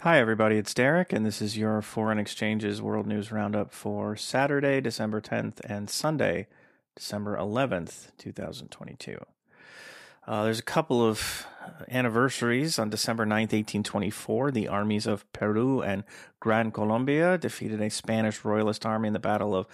Hi, everybody. It's Derek, and this is your Foreign Exchanges World News Roundup for Saturday, December 10th, and Sunday, December 11th, 2022. There's a couple of anniversaries. On December 9th, 1824, the armies of Peru and Gran Colombia defeated a Spanish royalist army in the Battle of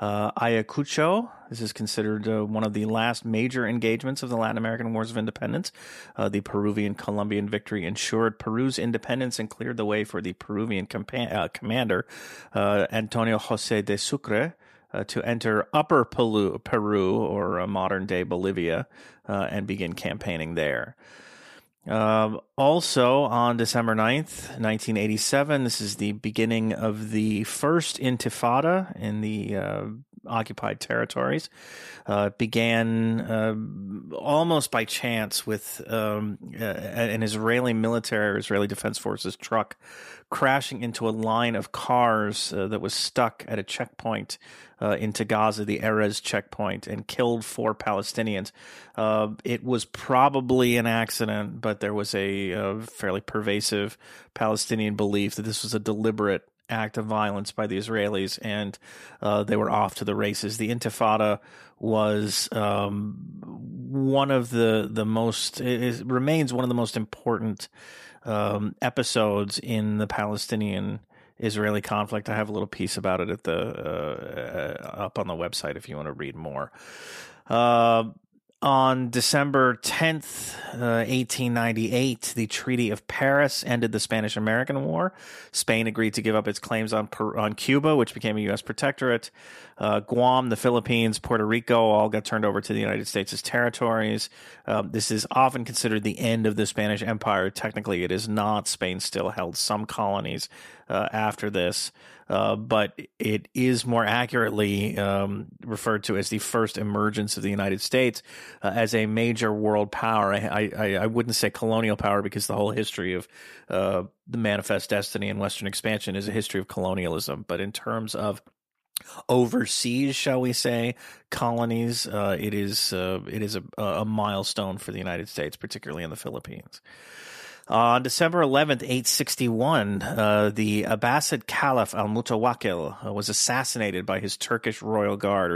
Ayacucho. This is considered one of the last major engagements of the Latin American Wars of Independence. The Peruvian-Colombian victory ensured Peru's independence and cleared the way for the Peruvian commander, Antonio José de Sucre, to enter Upper Peru or modern-day Bolivia and begin campaigning there. Also, on December 9th, 1987, this is the beginning of the first Intifada in the occupied territories. It began almost by chance with an Israeli Defense Forces truck crashing into a line of cars that was stuck at a checkpoint into Gaza, the Erez checkpoint, and killed four Palestinians. It was probably an accident, but there was a fairly pervasive Palestinian belief that this was a deliberate act of violence by the Israelis, and they were off to the races. The Intifada was one of the most – it remains one of the most important episodes in the Palestinian-Israeli conflict. I have a little piece about it at the up on the website if you want to read more. On December 10th, 1898, the Treaty of Paris ended the Spanish-American War. Spain agreed to give up its claims on Cuba, which became a U.S. protectorate. Guam, the Philippines, Puerto Rico all got turned over to the United States as territories. This is often considered the end of the Spanish Empire. Technically, it is not. Spain still held some colonies after this, but it is more accurately referred to as the first emergence of the United States as a major world power. I wouldn't say colonial power because the whole history of the Manifest Destiny and Western expansion is a history of colonialism, but in terms of overseas, shall we say, colonies, it is a milestone for the United States, particularly in the Philippines. On December 11th, 861, the Abbasid Caliph al-Mutawakil was assassinated by his Turkish royal guard,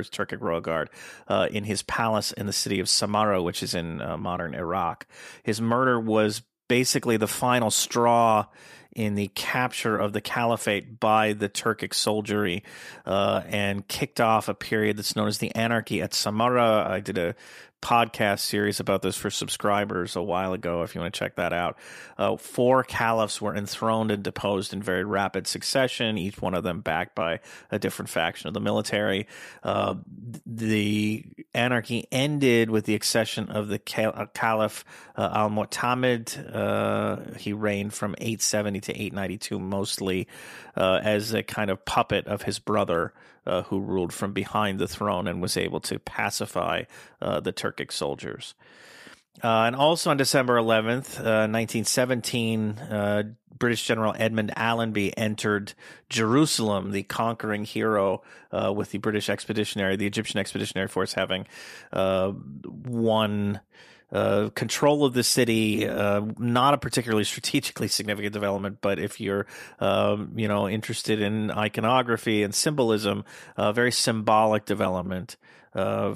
in his palace in the city of Samarra, which is in modern Iraq. His murder was basically the final straw in the capture of the caliphate by the Turkic soldiery and kicked off a period that's known as the Anarchy at Samarra. I did a podcast series about this for subscribers a while ago if you want to check that out. Four caliphs were enthroned and deposed in very rapid succession, each one of them backed by a different faction of the military. The anarchy ended with the accession of the caliph al-Mu'tamid. He reigned from 870 to 892 mostly as a kind of puppet of his brother, who ruled from behind the throne and was able to pacify the Turkic soldiers. And also on December 11th, 1917, British General Edmund Allenby entered Jerusalem, the conquering hero, with the Egyptian Expeditionary Force having won control of the city. Not a particularly strategically significant development, but if you're interested in iconography and symbolism, a very symbolic development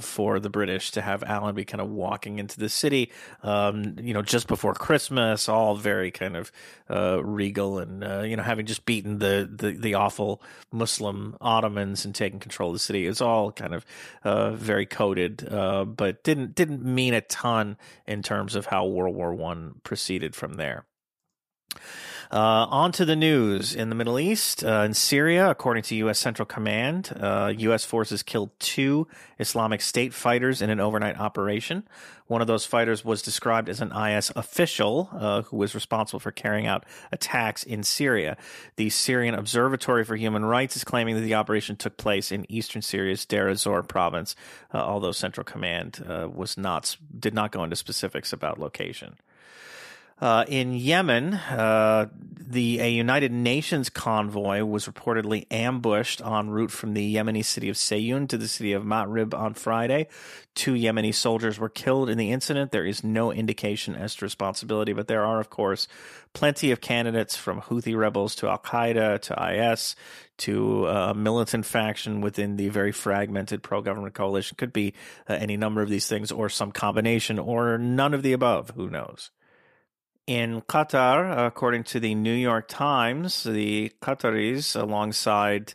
for the British to have Allenby kind of walking into the city, just before Christmas, all very kind of regal and, having just beaten the awful Muslim Ottomans and taking control of the city. It's all kind of very coded, but didn't mean a ton in terms of how World War I proceeded from there. On to the news in the Middle East. In Syria, according to U.S. Central Command, U.S. forces killed two Islamic State fighters in an overnight operation. One of those fighters was described as an IS official who was responsible for carrying out attacks in Syria. The Syrian Observatory for Human Rights is claiming that the operation took place in eastern Syria's Deir ez-Zor province, although Central Command did not go into specifics about location. In Yemen, a United Nations convoy was reportedly ambushed en route from the Yemeni city of Seyoun to the city of Ma'rib on Friday. 2 Yemeni soldiers were killed in the incident. There is no indication as to responsibility, but there are, of course, plenty of candidates from Houthi rebels to al-Qaeda to IS to a militant faction within the very fragmented pro-government coalition. Could be any number of these things or some combination or none of the above. Who knows? In Qatar, according to the New York Times, the Qataris, alongside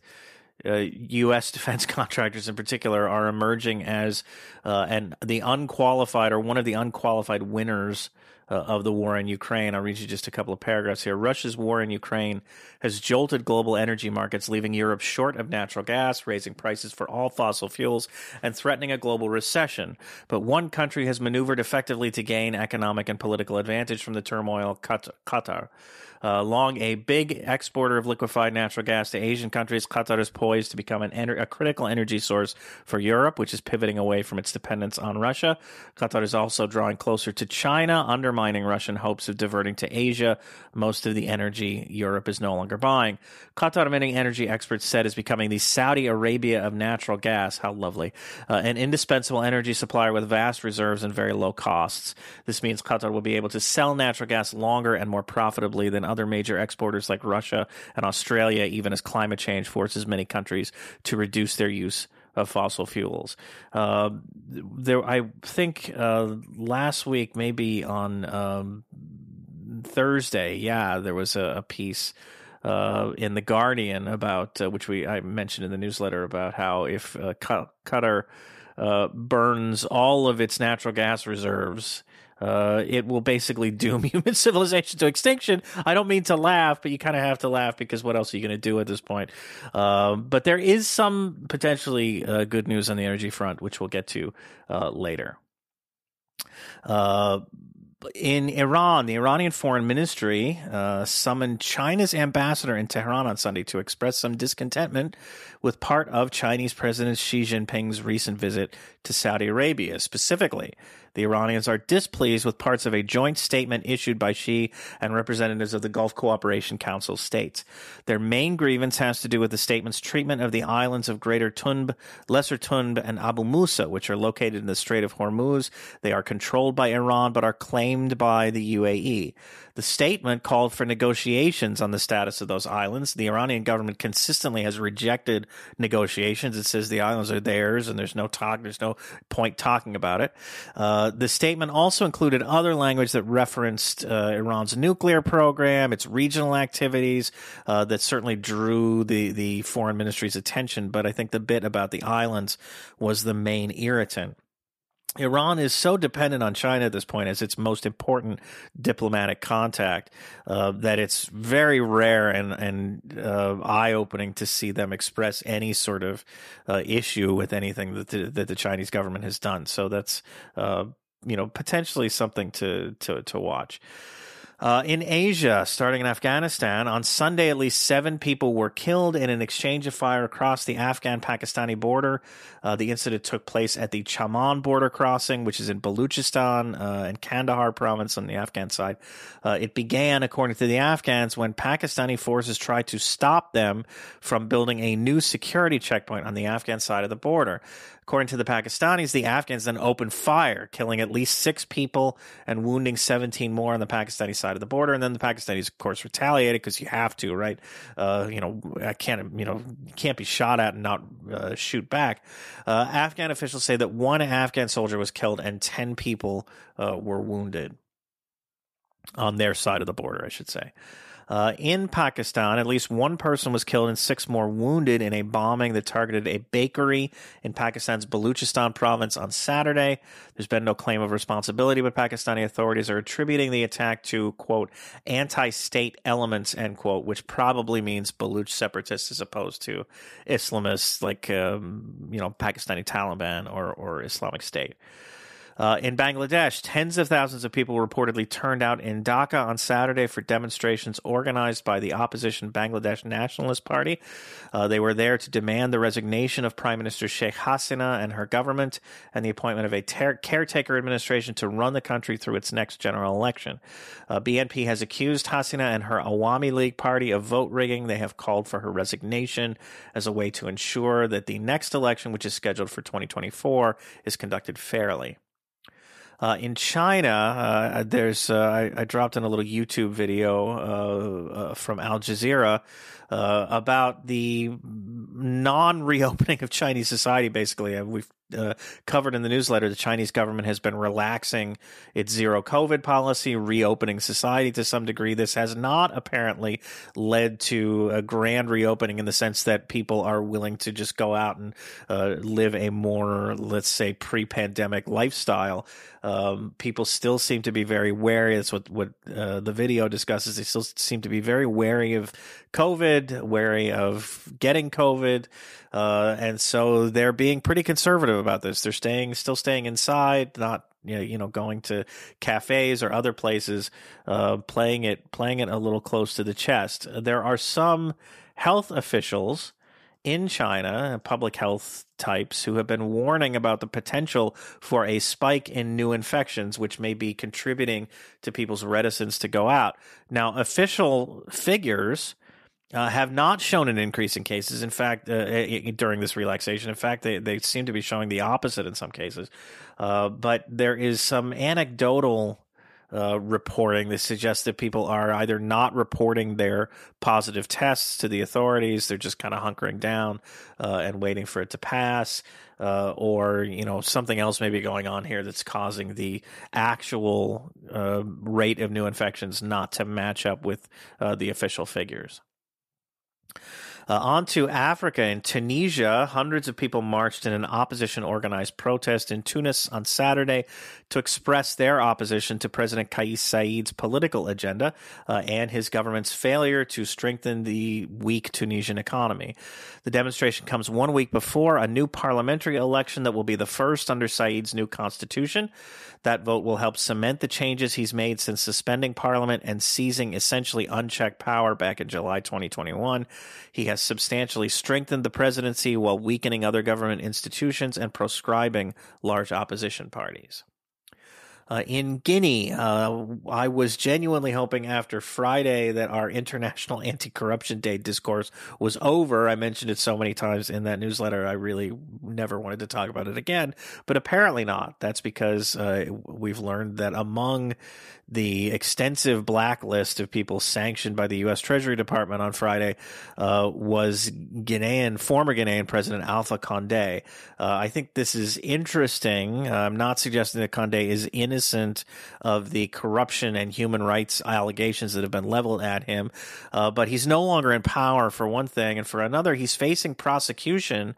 U.S. defense contractors in particular, are emerging as the unqualified or one of the unqualified winners of the war in Ukraine. I'll read you just a couple of paragraphs here. Russia's war in Ukraine has jolted global energy markets, leaving Europe short of natural gas, raising prices for all fossil fuels, and threatening a global recession. But one country has maneuvered effectively to gain economic and political advantage from the turmoil, Qatar. Long a big exporter of liquefied natural gas to Asian countries, Qatar is poised to become a critical energy source for Europe, which is pivoting away from its dependence on Russia. Qatar is also drawing closer to China, undermining Russian hopes of diverting to Asia most of the energy Europe is no longer buying. Qatar, many energy experts said, is becoming the Saudi Arabia of natural gas. How lovely. An indispensable energy supplier with vast reserves and very low costs. This means Qatar will be able to sell natural gas longer and more profitably than other major exporters like Russia and Australia, even as climate change forces many countries to reduce their use of fossil fuels. I think last week, maybe on Thursday, there was a piece in The Guardian about which I mentioned in the newsletter about how if Qatar burns all of its natural gas reserves, it will basically doom human civilization to extinction. I don't mean to laugh, but you kind of have to laugh because what else are you going to do at this point? But there is some potentially good news on the energy front, which we'll get to later. In Iran, the Iranian Foreign Ministry summoned China's ambassador in Tehran on Sunday to express some discontentment with part of Chinese President Xi Jinping's recent visit to Saudi Arabia. Specifically, the Iranians are displeased with parts of a joint statement issued by Xi and representatives of the Gulf Cooperation Council states. Their main grievance has to do with the statement's treatment of the islands of Greater Tunb, Lesser Tunb, and Abu Musa, which are located in the Strait of Hormuz. They are controlled by Iran but are claimed by the UAE. The statement called for negotiations on the status of those islands. The Iranian government consistently has rejected negotiations. It says the islands are theirs and there's no point talking about it. The statement also included other language that referenced Iran's nuclear program, its regional activities, that certainly drew the foreign ministry's attention. But I think the bit about the islands was the main irritant. Iran is so dependent on China at this point as its most important diplomatic contact that it's very rare and eye-opening to see them express any sort of issue with anything that the Chinese government has done. So that's potentially something to watch. In Asia, starting in Afghanistan, on Sunday at least 7 people were killed in an exchange of fire across the Afghan-Pakistani border. The incident took place at the Chaman border crossing, which is in Balochistan and Kandahar province on the Afghan side. It began, according to the Afghans, when Pakistani forces tried to stop them from building a new security checkpoint on the Afghan side of the border. According to the Pakistanis, the Afghans then opened fire, killing at least 6 people and wounding 17 more on the Pakistani side of the border. And then the Pakistanis, of course, retaliated because you have to, right? Can't be shot at and not shoot back. Afghan officials say that 1 Afghan soldier was killed and 10 people were wounded on their side of the border, I should say. In Pakistan, at least 1 person was killed and 6 more wounded in a bombing that targeted a bakery in Pakistan's Balochistan province on Saturday. There's been no claim of responsibility, but Pakistani authorities are attributing the attack to, quote, anti-state elements, end quote, which probably means Baluch separatists as opposed to Islamists like, Pakistani Taliban or Islamic State. In Bangladesh, tens of thousands of people reportedly turned out in Dhaka on Saturday for demonstrations organized by the opposition Bangladesh Nationalist Party. They were there to demand the resignation of Prime Minister Sheikh Hasina and her government and the appointment of a caretaker administration to run the country through its next general election. BNP has accused Hasina and her Awami League party of vote rigging. They have called for her resignation as a way to ensure that the next election, which is scheduled for 2024, is conducted fairly. In China, there's I dropped in a little YouTube video from Al Jazeera about the non-reopening of Chinese society, basically. We've covered in the newsletter, the Chinese government has been relaxing its zero-COVID policy, reopening society to some degree. This has not apparently led to a grand reopening in the sense that people are willing to just go out and live a more, let's say, pre-pandemic lifestyle. People still seem to be very wary. That's what the video discusses. They still seem to be very wary of COVID, wary of getting COVID, and so they're being pretty conservative about this. They're still staying inside, not going to cafes or other places, playing it a little close to the chest. There are some health officials in China, public health types, who have been warning about the potential for a spike in new infections, which may be contributing to people's reticence to go out. Now, official figures have not shown an increase in cases. In fact, during this relaxation, in fact, they seem to be showing the opposite in some cases. But there is some anecdotal reporting that suggests that people are either not reporting their positive tests to the authorities, they're just kind of hunkering down and waiting for it to pass, or something else may be going on here that's causing the actual rate of new infections not to match up with the official figures. On to Africa. In Tunisia, hundreds of people marched in an opposition-organized protest in Tunis on Saturday to express their opposition to President Kais Saied's political agenda and his government's failure to strengthen the weak Tunisian economy. The demonstration comes 1 week before a new parliamentary election that will be the first under Saied's new constitution. That vote will help cement the changes he's made since suspending parliament and seizing essentially unchecked power back in July 2021. He has substantially strengthened the presidency while weakening other government institutions and proscribing large opposition parties. In Guinea, I was genuinely hoping after Friday that our International Anti-Corruption Day discourse was over. I mentioned it so many times in that newsletter, I really never wanted to talk about it again, but apparently not. That's because we've learned that among the extensive blacklist of people sanctioned by the U.S. Treasury Department on Friday was former Ghanaian President Alpha Condé. I think this is interesting. I'm not suggesting that Condé is innocent of the corruption and human rights allegations that have been leveled at him, but he's no longer in power, for one thing, and for another, he's facing prosecution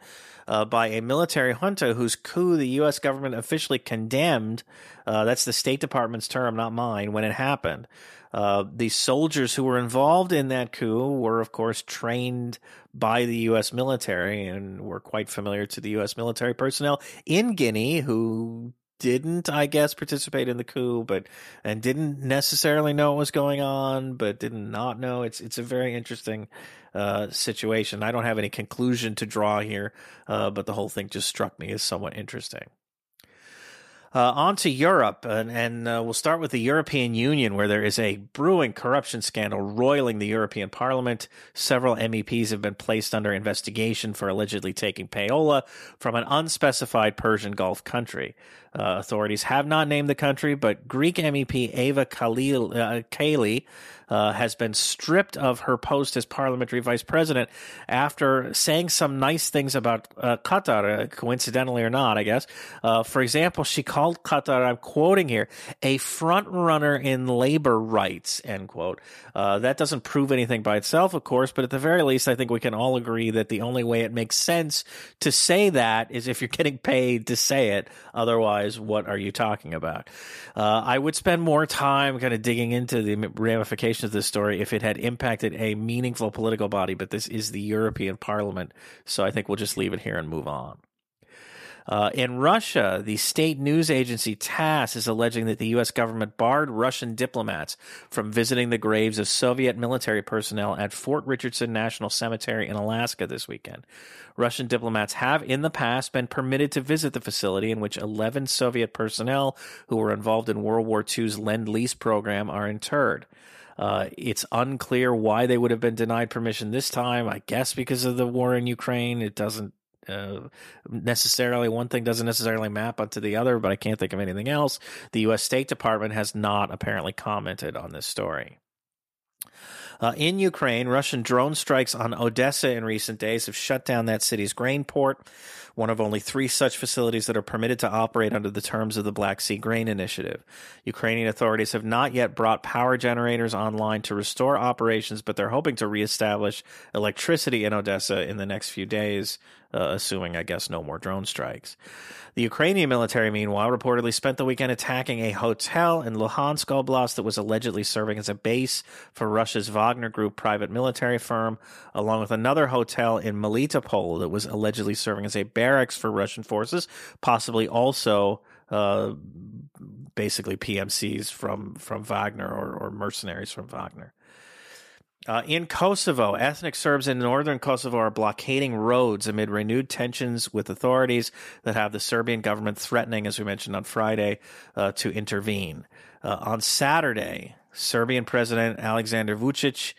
by a military junta whose coup the U.S. government officially condemned. That's the State Department's term, not mine, when it happened. The soldiers who were involved in that coup were, of course, trained by the U.S. military and were quite familiar to the U.S. military personnel in Guinea who didn't, I guess, participate in the coup, and didn't necessarily know what was going on, but did not know. It's a very interesting situation. I don't have any conclusion to draw here, but the whole thing just struck me as somewhat interesting. On to Europe, and we'll start with the European Union, where there is a brewing corruption scandal roiling the European Parliament. Several MEPs have been placed under investigation for allegedly taking payola from an unspecified Persian Gulf country. Authorities have not named the country, but Greek MEP Eva Kaili has been stripped of her post as parliamentary vice president after saying some nice things about Qatar, coincidentally or not, I guess. For example, she called Qatar, I'm quoting here, a front runner in labor rights, end quote. That doesn't prove anything by itself, of course, but at the very least, I think we can all agree that the only way it makes sense to say that is if you're getting paid to say it. Otherwise, what are you talking about? I would spend more time kind of digging into the ramifications of this story if it had impacted a meaningful political body, but this is the European Parliament, so I think we'll just leave it here and move on. In Russia, the state news agency TASS is alleging that the U.S. government barred Russian diplomats from visiting the graves of Soviet military personnel at Fort Richardson National Cemetery in Alaska this weekend. Russian diplomats have in the past been permitted to visit the facility in which 11 Soviet personnel who were involved in World War II's Lend-Lease program are interred. It's unclear why they would have been denied permission this time. I guess because of the war in Ukraine. It doesn't necessarily, one thing doesn't necessarily map onto the other, but I can't think of anything else. The U.S. State Department has not apparently commented on this story. In Ukraine, Russian drone strikes on Odessa in recent days have shut down that city's grain port, one of only three such facilities that are permitted to operate under the terms of the Black Sea Grain Initiative. Ukrainian authorities have not yet brought power generators online to restore operations, but they're hoping to reestablish electricity in Odessa in the next few days, assuming, I guess, no more drone strikes. The Ukrainian military, meanwhile, reportedly spent the weekend attacking a hotel in Luhansk Oblast that was allegedly serving as a base for Russia's Wagner Group private military firm, along with another hotel in Militopol that was allegedly serving as a barracks for Russian forces, possibly also basically PMCs from Wagner or mercenaries from Wagner. In Kosovo, ethnic Serbs in northern Kosovo are blockading roads amid renewed tensions with authorities that have the Serbian government threatening, as we mentioned on Friday, to intervene. On Saturday, Serbian President Aleksandar Vučić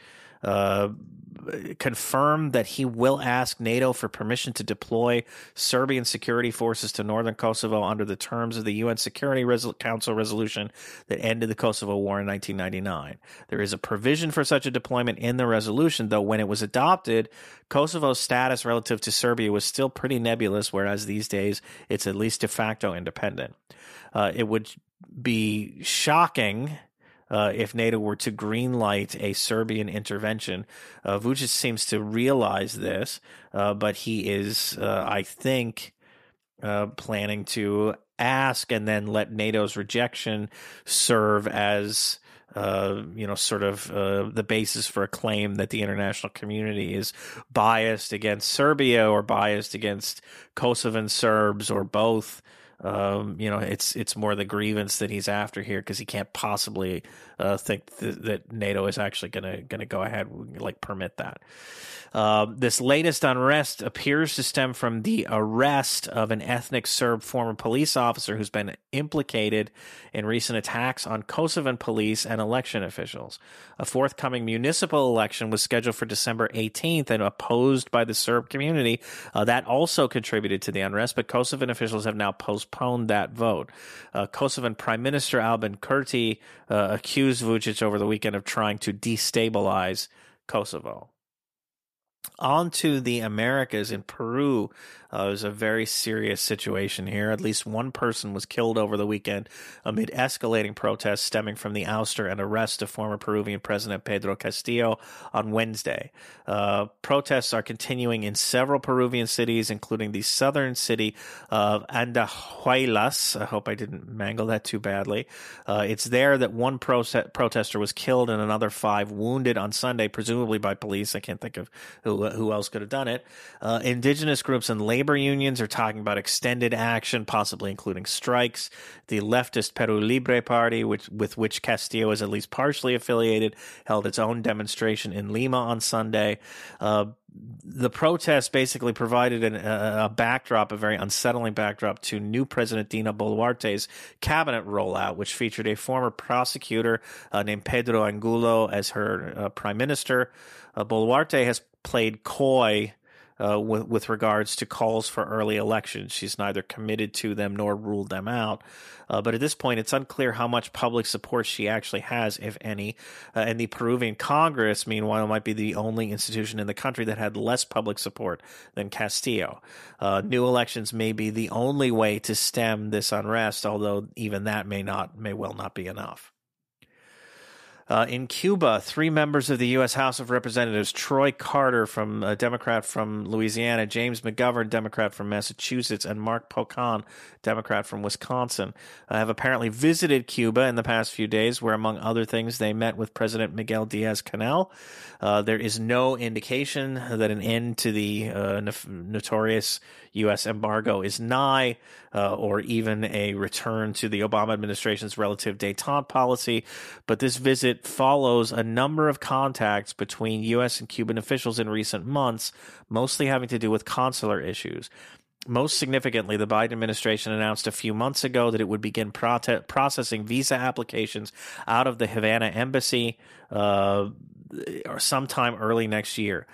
confirmed that he will ask NATO for permission to deploy Serbian security forces to northern Kosovo under the terms of the UN Security Council resolution that ended the Kosovo War in 1999. There is a provision for such a deployment in the resolution, though when it was adopted, Kosovo's status relative to Serbia was still pretty nebulous, whereas these days it's at least de facto independent. It would be shocking if NATO were to greenlight a Serbian intervention. Vučić seems to realize this, but he is, I think, planning to ask and then let NATO's rejection serve as, sort of the basis for a claim that the international community is biased against Serbia or biased against Kosovan Serbs or both. It's more the grievance that he's after here, because he can't possibly think that NATO is actually going to go ahead and permit that. This latest unrest appears to stem from the arrest of an ethnic Serb former police officer who's been implicated in recent attacks on Kosovan police and election officials. A forthcoming municipal election was scheduled for December 18th and opposed by the Serb community. That also contributed to the unrest, but Kosovan officials have now postponed that vote. Kosovan Prime Minister Albin Kurti accused Vučić over the weekend of trying to destabilize Kosovo. On to the Americas. In Peru, there's a very serious situation here. At least one person was killed over the weekend amid escalating protests stemming from the ouster and arrest of former Peruvian President Pedro Castillo on Wednesday. Protests are continuing in several Peruvian cities, including the southern city of Andahuaylas. I hope I didn't mangle that too badly. It's there that one protester was killed and another 5 wounded on Sunday, presumably by police. I can't think of who else could have done it. Indigenous groups and labor unions are talking about extended action, possibly including strikes. The leftist Perú Libre party, with which Castillo is at least partially affiliated, held its own demonstration in Lima on Sunday. The protests basically provided a backdrop, a very unsettling backdrop, to new President Dina Boluarte's cabinet rollout, which featured a former prosecutor named Pedro Angulo as her prime minister. Boluarte has played coy with regards to calls for early elections. She's neither committed to them nor ruled them out. But at this point, it's unclear how much public support she actually has, if any. And the Peruvian Congress, meanwhile, might be the only institution in the country that had less public support than Castillo. New elections may be the only way to stem this unrest, although even that may well not be enough. In Cuba, three members of the U.S. House of Representatives, Troy Carter, from a Democrat from Louisiana, James McGovern, Democrat from Massachusetts, and Mark Pocan, Democrat from Wisconsin, have apparently visited Cuba in the past few days, where, among other things, they met with President Miguel Diaz-Canel. There is no indication that an end to the notorious U.S. embargo is nigh, or even a return to the Obama administration's relative détente policy, but this visit follows a number of contacts between U.S. and Cuban officials in recent months, mostly having to do with consular issues. Most significantly, the Biden administration announced a few months ago that it would begin processing visa applications out of the Havana embassy or sometime early next year,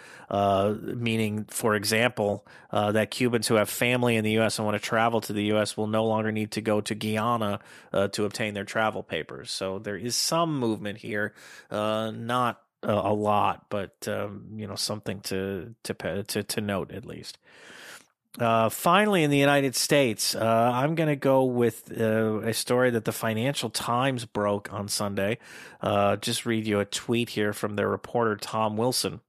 meaning, for example, that Cubans who have family in the U.S. and want to travel to the U.S. will no longer need to go to Guyana to obtain their travel papers. So there is some movement here, not a lot, but something to note at least. Finally, in the United States, I'm going to go with a story that the Financial Times broke on Sunday. Just read you a tweet here from their reporter, Tom Wilson.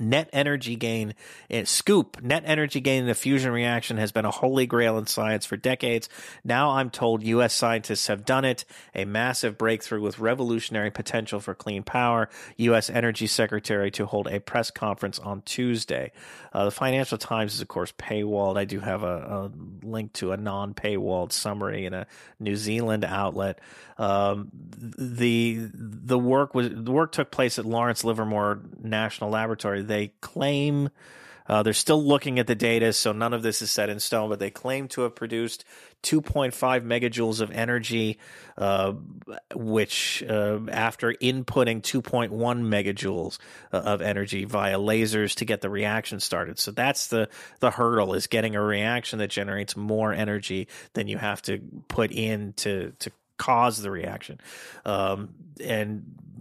Net energy gain in a fusion reaction has been a holy grail in science for decades. Now I'm told U.S. scientists have done it, a massive breakthrough with revolutionary potential for clean power, U.S. Energy Secretary to hold a press conference on Tuesday. The Financial Times is, of course, paywalled. I do have a link to a non-paywalled summary in a New Zealand outlet. The work took place at Lawrence Livermore National Laboratory. They claim they're still looking at the data, so none of this is set in stone, but they claim to have produced 2.5 megajoules of energy, which after inputting 2.1 megajoules of energy via lasers to get the reaction started. So that's the hurdle, is getting a reaction that generates more energy than you have to put in to cause the reaction.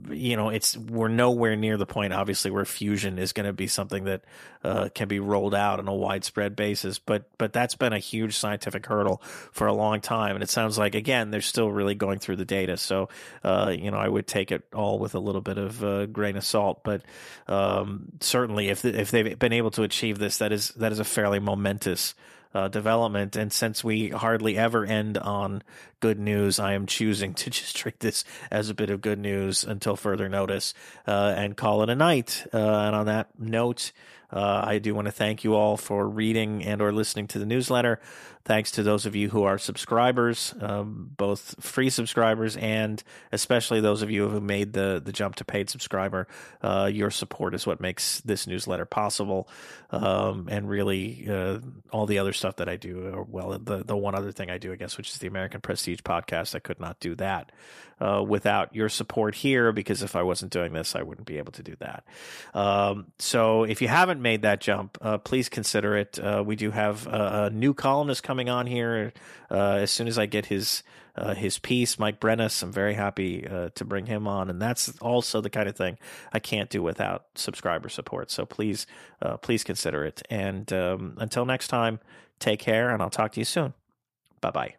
We're nowhere near the point, obviously, where fusion is going to be something that can be rolled out on a widespread basis. But that's been a huge scientific hurdle for a long time. And it sounds like, again, they're still really going through the data. So, I would take it all with a little bit of grain of salt. But certainly if they've been able to achieve this, that is a fairly momentous development. And since we hardly ever end on good news, I am choosing to just treat this as a bit of good news until further notice and call it a night. And on that note, I do want to thank you all for reading and or listening to the newsletter. Thanks to those of you who are subscribers, both free subscribers and especially those of you who made the jump to paid subscriber. Your support is what makes this newsletter possible, and really all the other stuff that I do, or well, the one other thing I do, I guess, which is the American Prestige podcast. I could not do that without your support here, because if I wasn't doing this, I wouldn't be able to do that. So if you haven't made that jump, please consider it. We do have a new columnist coming on here as soon as I get his piece, Mike Brenes. I'm very happy to bring him on, and that's also the kind of thing I can't do without subscriber support. So please consider it. And until next time, take care, and I'll talk to you soon. Bye bye.